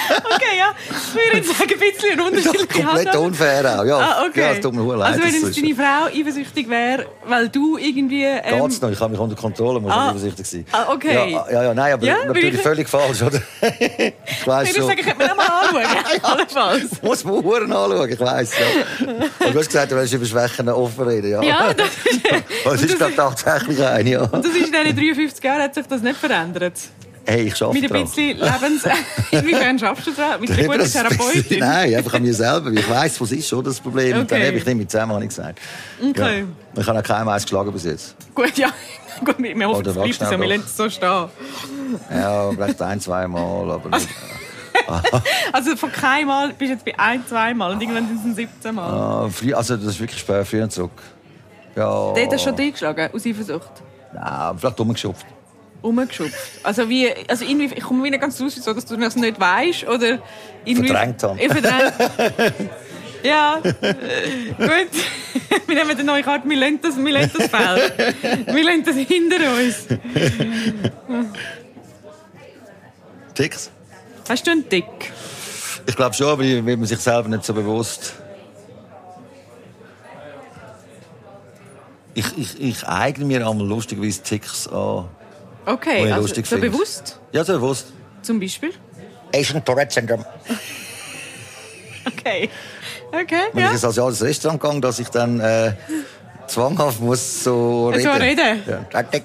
Okay, ja. Ich würde sagen, ein bisschen ein Unterschied. Komplett unfair auch, ja. Ah, okay. Ja, es tut mir leid. Also wenn jetzt deine Frau eifersüchtig wäre, weil du irgendwie... Geht's noch, ich habe mich unter Kontrolle, muss ich eifersüchtig sein. Ah, okay. Ja, nein, aber natürlich völlig falsch, oder? Ich weiss schon. Ich würde sagen, ich könnte mich noch mal anschauen. Allenfalls. Muss man Huren anschauen, ich weiss. Ja. Und du hast gesagt, du willst über Schwächen offen reden, ja. Ja, das ist... Das ist glaube ich tatsächlich eine, ja. Und das ist in den 53 Jahren, hat sich das nicht verändert? Hey, ich schaffe daran. Inwiefern schaffst du daran? Mit einer guten Therapeutin? Nein, einfach an mir selber. Ich weiss, was ist schon das Problem. Okay. Und dann habe ich nicht mit zusammen, habe ich gesagt. Okay. Ja. Ich habe auch keinem eins geschlagen bis jetzt. Gut, ja. Gut, wir hoffen, es bleibt so. Wir lassen es so stehen. Ja, vielleicht ein, zwei Mal. Aber also, Also von keinem Mal bist du jetzt bei ein, zweimal und irgendwann sind es 17 Mal. Ah, also das ist wirklich bei vier und zurück. Ja. Der hat das schon eingeschlagen, aus Eifersucht? Nein, vielleicht umgeschupft. Also ich komme mir nicht ganz raus, so, dass du das nicht weißt oder... Verdrängt haben. Ja, gut. Wir nehmen eine neue Karte, wir lassen das Feld. Wir lassen das hinter uns. Ticks? Hast du einen Tick? Ich glaube schon, aber ich bin mir sich selber nicht so bewusst. Ich eigne mir einmal lustigerweise Ticks an. Okay, also so finde. Bewusst? Ja, so bewusst. Zum Beispiel? Asian Tourette Syndrome. Okay, wenn ja. Wenn ich jetzt also ins Restaurant gehe, dass ich dann zwanghaft muss so reden. So reden? Ja. Okay,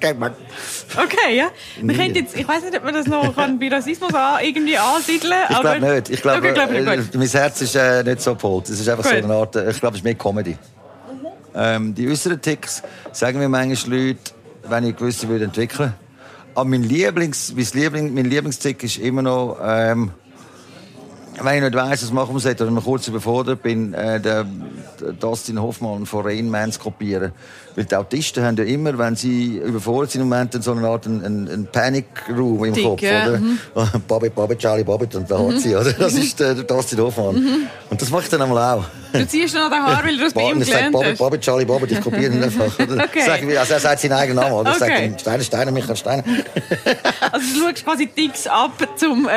ja. Wir können jetzt, ich weiß nicht, ob man das noch bei Rassismus irgendwie ansiedeln kann. Ich glaube nicht. Ich glaube, mein Herz ist nicht so polt. Es ist einfach gut. So eine Art, ich glaube, es ist mehr Comedy. Mhm. Die äußeren Ticks sagen mir manchmal Leute, wenn ich gewisse würde entwickeln. Aber mein Lieblingstick ist immer noch... wenn ich nicht weiss, was machen sollte, oder ich kurz überfordert bin, der Dustin Hoffmann von Rain Man zu kopieren. Weil die Autisten haben ja immer, wenn sie überfordert sind, im Moment so eine Art einen Panic-Room im Kopf. Oder? Mhm. Bobby, Charlie, Bobby, und da hat sie. Oder? Das ist der Dustin Hoffmann. Und das mache ich dann einmal auch. Du ziehst dann an den Haar, weil du das bei ihm gelernt hast. Bobby, Charlie, Bobby, ich kopiere ihn einfach. Okay. Also er sagt seinen eigenen Namen. Oder? Okay. Sagt Steiner, Michael Steiner. Also du schaust quasi Ticks ab zum...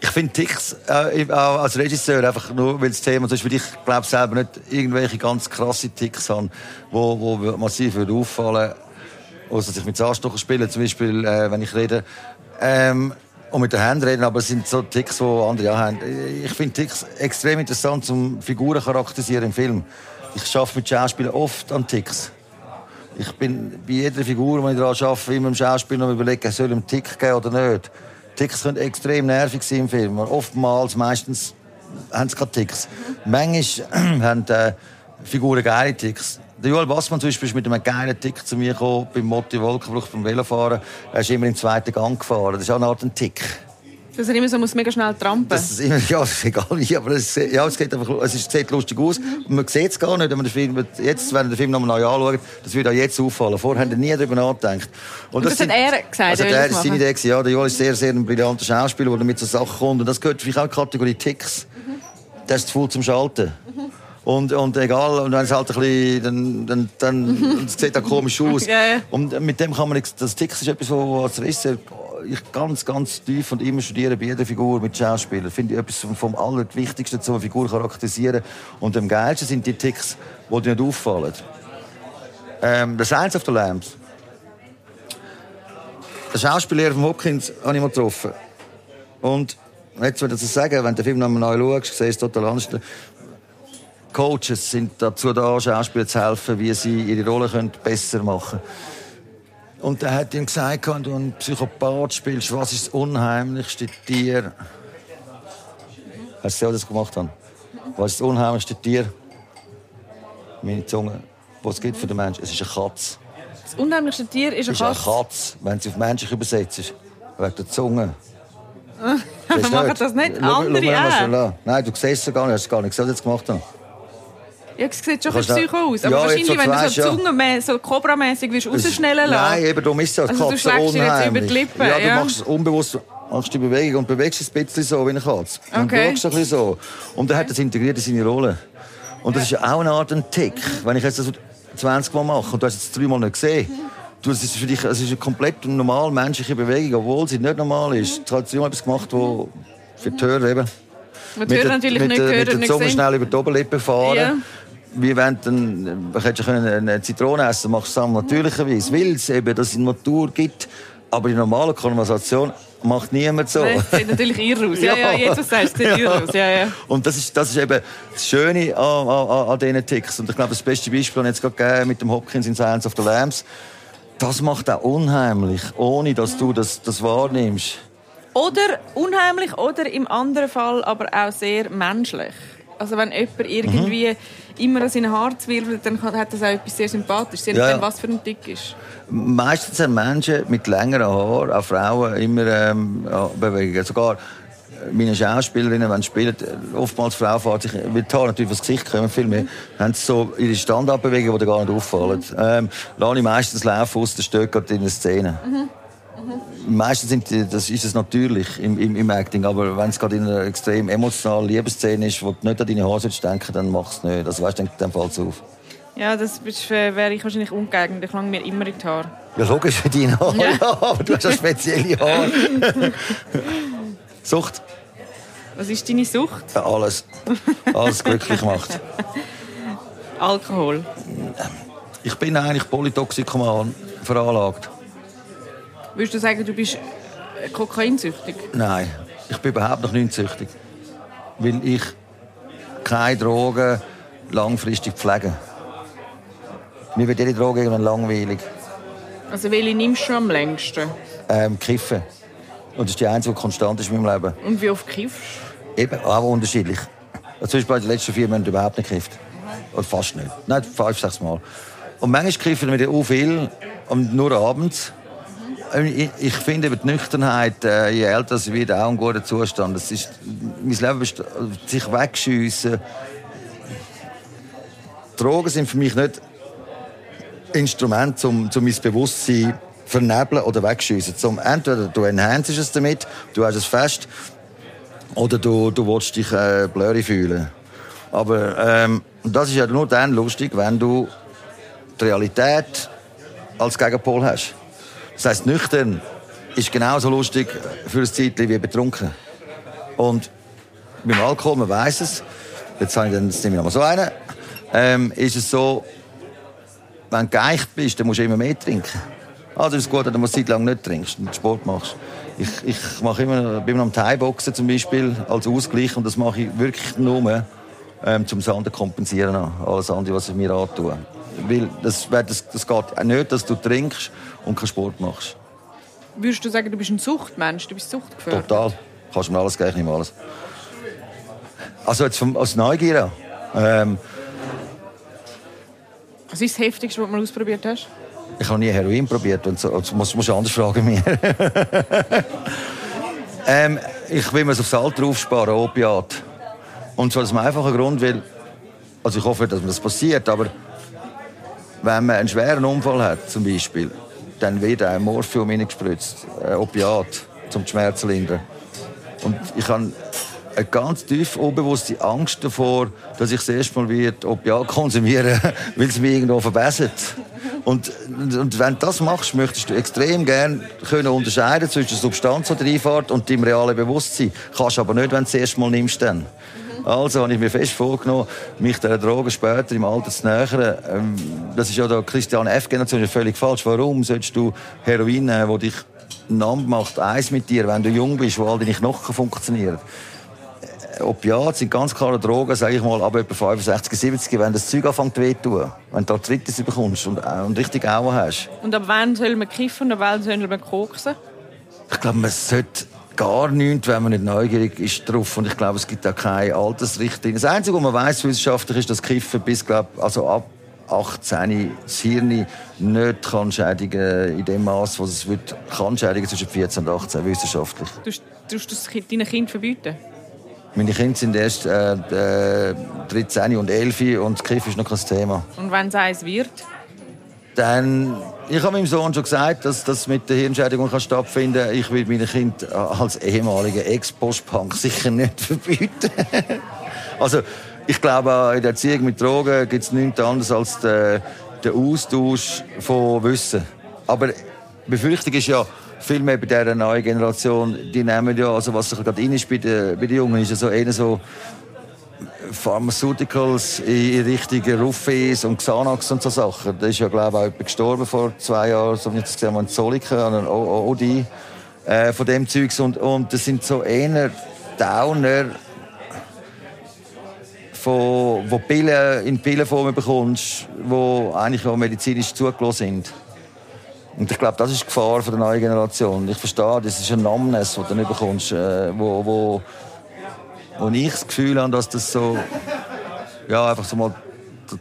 Ich finde Ticks als Regisseur einfach nur, weil das Thema, sonst würde ich glaube selber nicht irgendwelche ganz krasse Ticks haben, wo massiv auffallen würden. Also dass ich mit Zahnstocher spiele, zum Beispiel, wenn ich rede. Und mit den Händen reden, aber es sind so Ticks, die andere auch haben. Ich finde Ticks extrem interessant, um Figuren zu charakterisieren im Film. Ich arbeite mit Schauspielern oft an Ticks. Ich bin bei jeder Figur, die ich daran arbeite, immer im Schauspiel noch überlegen, soll ich einen Tick geben oder nicht. Ticks können extrem nervig sein im Film. Oftmals, meistens haben sie keine Ticks. Manchmal haben Figuren geile Ticks. Der Joel Bassmann zum Beispiel ist mit einem geilen Tick zu mir gekommen, beim Motti Wolkenbruch, beim Velofahren. Er ist immer im zweiten Gang gefahren. Das ist auch eine Art ein Tick. Dass er immer so mega schnell trampen muss? Ja, das ist egal. Aber es sieht einfach, es sieht lustig aus. Und man sieht es gar nicht. Wenn man den Film, nochmal neu anschaut, das würde auch jetzt auffallen. Vorher haben wir nie darüber nachgedacht. Und das hat er gesagt? Also das war seine Idee. Ja, der Joel ist sehr, sehr ein brillanter Schauspieler, der mit so Sachen kommt. Und das gehört vielleicht auch in die Kategorie Ticks. Das ist zu voll zum Schalten. Und egal, und wenn es halt ein bisschen, dann sieht das komisch aus. Yeah. Und mit dem kann man nichts, das Ticks ist etwas, was ich ganz, ganz tief und immer studiere bei jeder Figur mit Schauspielern. Finde ich etwas vom Allerwichtigsten, um eine Figur charakterisieren. Und am geilsten sind die Ticks, die dir nicht auffallen. The Silence of the Lambs. Den Schauspiellehrer von Hopkins habe ich mal getroffen. Und jetzt will ich das sagen, wenn du den Film nochmal neu schaust, siehst du total anders. Coaches sind dazu da, Schauspielern zu helfen, wie sie ihre Rolle besser machen können. Und er hat ihm gesagt, wenn du einen Psychopath spielst, was ist das unheimlichste Tier? Hast du das gemacht? Was ist das unheimlichste Tier? Meine Zunge. Was gibt es für den Menschen? Es ist eine Katze. Das unheimlichste Tier ist eine Katze? Ist eine Katze, wenn sie auf Menschen übersetzt. Wegen der Zunge. Wir machen das nicht. Andere auch. Nein, du siehst es gar nicht. Hast du gar nicht gesehen, was ich gemacht habe? Ja, es sieht schon ein bisschen psycho aus. Aber ja, wahrscheinlich, wenn du so Zunge, so Cobra-mässig rausschnellen lässt. Nein, eben, darum ist es. Also du schlägst dir jetzt über die Lippen. Ja, du machst es unbewusst, machst die Bewegung und bewegst es ein bisschen so, wie eine Katze. Und du schaust ein bisschen so. Und dann hat das integriert in seine Rolle. Und das ist ja auch eine Art ein Tick. Wenn ich jetzt das 20 Mal mache und du hast es 3 Mal nicht gesehen, das ist für dich, es ist eine komplett normal menschliche Bewegung, obwohl sie nicht normal ist. Es hat etwas gemacht, das für die Hörer eben... Mit der Zunge schnell über die Oberlippe fahren. Ja. Wie wenn du eine Zitrone essen machst du es natürlicherweise. Weil es eben das in Natur gibt. Aber in normaler Konversation macht niemand so. Das sieht natürlich irr aus. Ja, jetzt was sagst du, irr aus. Ja. Und das ist eben das Schöne an diesen Ticks. Und ich glaube, das beste Beispiel habe ich jetzt gerade mit dem Hopkins in Silence of the Lambs. Das macht auch unheimlich, ohne dass du das wahrnimmst. Oder unheimlich, oder im anderen Fall aber auch sehr menschlich. Also wenn jemand irgendwie immer an seinen Haaren zwirbelt, dann hat das auch etwas sehr Sympathisches. Je nachdem, was für ein Tick ist. Meistens haben Menschen mit längeren Haaren, auch Frauen, immer Bewegungen. Sogar meine Schauspielerinnen, wenn sie spielen, oftmals Frauen fahren sich, weil die Haare natürlich aufs Gesicht kommen, viel mehr, haben sie so ihre Stand-up-Bewegungen, die gar nicht auffallen. Lasse ich meistens laufen aus den Stöcken in den Szenen. Meistens sind die, das ist es natürlich im Acting, aber wenn es gerade in einer extrem emotionalen Liebesszene ist, wo du nicht an deine Haare denken, dann mach es nicht. Also weißt, dann fällt es auf. Ja, das wäre ich wahrscheinlich ungeeignet. Ich lange mir immer in die Haare. Ja, logisch für deine Haare, ja. Ja, aber du hast ja spezielle Haare. Sucht? Was ist deine Sucht? Ja, alles. Alles glücklich macht. Alkohol? Ich bin eigentlich polytoxikoman veranlagt. Würdest du sagen, du bist kokainsüchtig? Nein, ich bin überhaupt noch nicht süchtig. Weil ich keine Drogen langfristig pflege. Mir wird jede Droge irgendwann langweilig. Also welche nimmst du am längsten? Kiffen. Und das ist die einzige, die konstant ist in meinem Leben. Und wie oft kiffst du? Eben, aber unterschiedlich. Zum Beispiel in den letzten 4 Monaten überhaupt nicht gekifft. Oder fast nicht. Nein, 5-6 Mal. Und manchmal kiffen wir auch viel, und nur abends. Ich finde über die Nüchternheit, je älter es wird, auch ein guter Zustand. Das ist, mein Leben ist sich wegschiessen. Drogen sind für mich nicht Instrument, um mein Bewusstsein vernebeln oder wegschiessen. Entweder du enhancest es damit, du hast es fest, oder du willst dich blurry fühlen. Aber das ist ja nur dann lustig, wenn du die Realität als Gegenpol hast. Das heisst, nüchtern ist genauso lustig für ein Zeitchen wie betrunken. Und beim Alkohol, man weiss es, jetzt habe ich dann, jetzt nehme ich nochmal so einen, ist es so, wenn du geeicht bist, dann musst du immer mehr trinken. Also ist es gut, wenn du eine Zeit lang nicht trinkst und Sport machst. Ich mache immer, bin immer am Thai-Boxen zum Beispiel als Ausgleich, und das mache ich wirklich nur, um das andere zu kompensieren, alles andere, was ich mir antue. Weil das geht nicht, dass du trinkst und keinen Sport machst. Würdest du sagen, du bist ein Suchtmensch? Du bist suchtgefährdet? Total. Kannst mir alles geben, ich nehme alles. Also jetzt aus Neugier. Was ist das Heftigste, was du mal ausprobiert hast? Ich habe nie Heroin probiert. Und so, das musst du anders fragen mir. Ich will mir aufs Alter aufsparen, Opiat. Und zwar aus einem einfachen Grund, weil... Also ich hoffe, dass mir das passiert, aber... Wenn man einen schweren Unfall hat, zum Beispiel, dann wird ein Morphium hineingespritzt, ein Opiat, um die Schmerzen zu lindern. Und ich habe eine ganz tief unbewusste Angst davor, dass ich das erste Mal Opiat konsumieren werde, weil es mich irgendwo verbessert. Und wenn du das machst, möchtest du extrem gerne unterscheiden zwischen der Substanz, die reinfährt, und deinem realen Bewusstsein. Kannst aber nicht, wenn du das erste Mal nimmst. Dann. Also habe ich mir fest vorgenommen, mich dieser Drogen später im Alter zu nähern. Das ist ja der Christian F-Generation, ist ja völlig falsch. Warum sollst du Heroin nehmen, die dich numb macht, eins mit dir, wenn du jung bist, wo all deine Knochen funktionieren? Opiate sind ganz klare Drogen, sage ich mal, ab etwa 65, 70, wenn das Zeug anfängt wehtun, wenn du Arthritis bekommst und richtig Auen hast. Und ab wann soll man kiffen und ab wann soll man koksen? Ich glaube, man sollte gar nichts, wenn man nicht neugierig ist drauf. Und ich glaube, es gibt auch keine Altersrichtlinie. Das Einzige, was man weiß wissenschaftlich, ist, dass Kiffen bis, glaube, also ab 18 das Hirn nicht kann schädigen in dem Maß, was es wird, kann schädigen zwischen 14 und 18, wissenschaftlich. Tust du das deinen Kindern verbieten? Meine Kinder sind erst 13 und 11 und das Kiffen ist noch kein Thema. Und wenn es eins wird? Dann, ich habe meinem Sohn schon gesagt, dass das mit der Hirnschädigung stattfinden kann. Ich will meinen Kind als ehemaliger Ex-Post-Punk sicher nicht verbieten. Also, ich glaube, in der Erziehung mit Drogen gibt es nichts anderes als den Austausch von Wissen. Aber die Befürchtung ist ja, vielmehr bei dieser neuen Generation, die nehmen ja, also was sich gerade rein ist bei den Jungen, ist ja so eher so Pharmaceuticals in richtigen Ruffis und Xanax und so Sachen. Da ist ja, glaube ich, auch jemand gestorben vor 2 Jahren, so wie ich das gesehen habe, in Zolliken, an einem OD von dem Zeugs. Und das sind so eher Downer, wo Pillen in Pillenform bekommst, die eigentlich auch medizinisch zugelassen sind. Und ich glaube, das ist die Gefahr der neuen Generation. Ich verstehe, das ist ein Amnes, das du nicht bekommst, wo ich das Gefühl habe, dass das so, ja, einfach so mal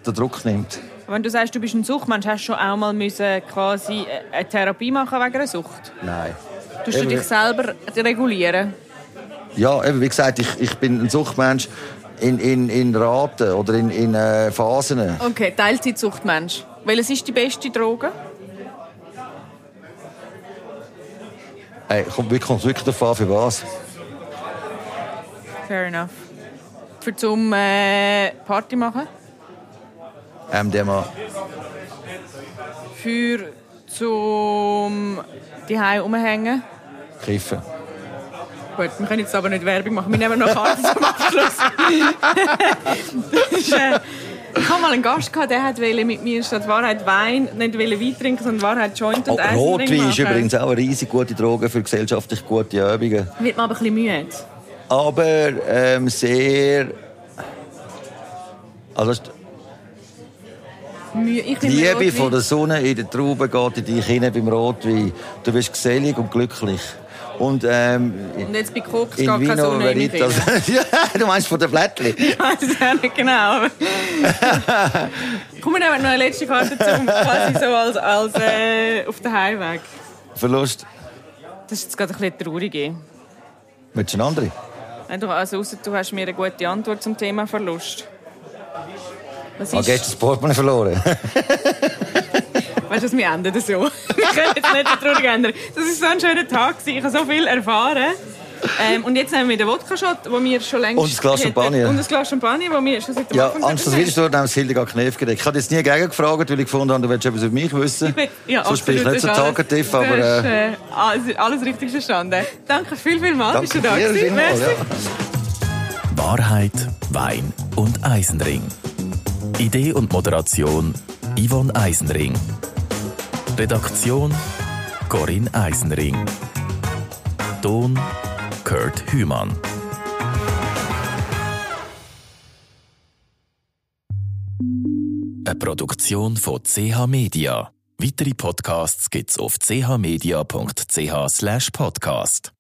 den Druck nimmt. Wenn du sagst, du bist ein Suchtmensch, hast du schon auch mal müssen quasi eine Therapie machen wegen einer Sucht? Nein. Tust du dich selber regulieren? Ja, eben, wie gesagt, ich bin ein Suchtmensch in Raten oder in Phasen. Okay, Teilzeitsuchtmensch. Welches ist die beste Droge? Hey, kommt wirklich darauf an, für was? Fair enough. Für zum Party machen? MDMA. Für zum Zuhause rumhängen? Kiffen. Gut, wir können jetzt aber nicht Werbung machen. Wir nehmen noch Karten zum Abschluss. Ich habe mal einen Gast gehabt, der wollte mit mir statt Wahrheit Wein nicht weiter trinken, sondern Wahrheit Joint und Eisenring machen. Rotwein ist übrigens auch eine riesig gute Droge für gesellschaftlich gute Übungen. Wird man aber ein bisschen müde. Aber sehr... Also, die Liebe von der Sonne in der Traube geht in dich hinein beim Rotwein. Du bist gesellig und glücklich. Und jetzt bei Koks geht keine Sonne rein. Du meinst von den Blättchen? Ich weiß es auch nicht genau. Komm, wir nehmen noch eine letzte Karte zum quasi so als auf den Heimweg. Verlust. Das ist jetzt gerade ein bisschen traurig. Willst du eine andere? Also, ausser du hast mir eine gute Antwort zum Thema Verlust. Was ist? Gestern das Portemonnaie verloren. Weißt du, wir ändern das ja. Wir können jetzt nicht darüber ändern. Das war so ein schöner Tag. Ich habe so viel erfahren. Und jetzt nehmen wir den Wodka-Shot, den wir schon längst... Und das Glas Champagner. Und das Glas Champagner, das wir schon seit dem Anfang... Ja, anstatt willst du nehmen das Hildegard Knef gedeckt. Ich habe jetzt nie gegengefragt, weil ich gefunden habe, du willst etwas über mich wissen. Ja, sonst bin ich nicht so tagativ, aber... alles richtig verstanden. Danke vielmals, dass du da warst. Ja. Wahrheit, Wein und Eisenring. Idee und Moderation Yvonne Eisenring. Redaktion Corinne Eisenring. Ton Kurt Hümann. Eine Produktion von CH Media. Weitere Podcasts gibt's auf chmedia.ch/podcast.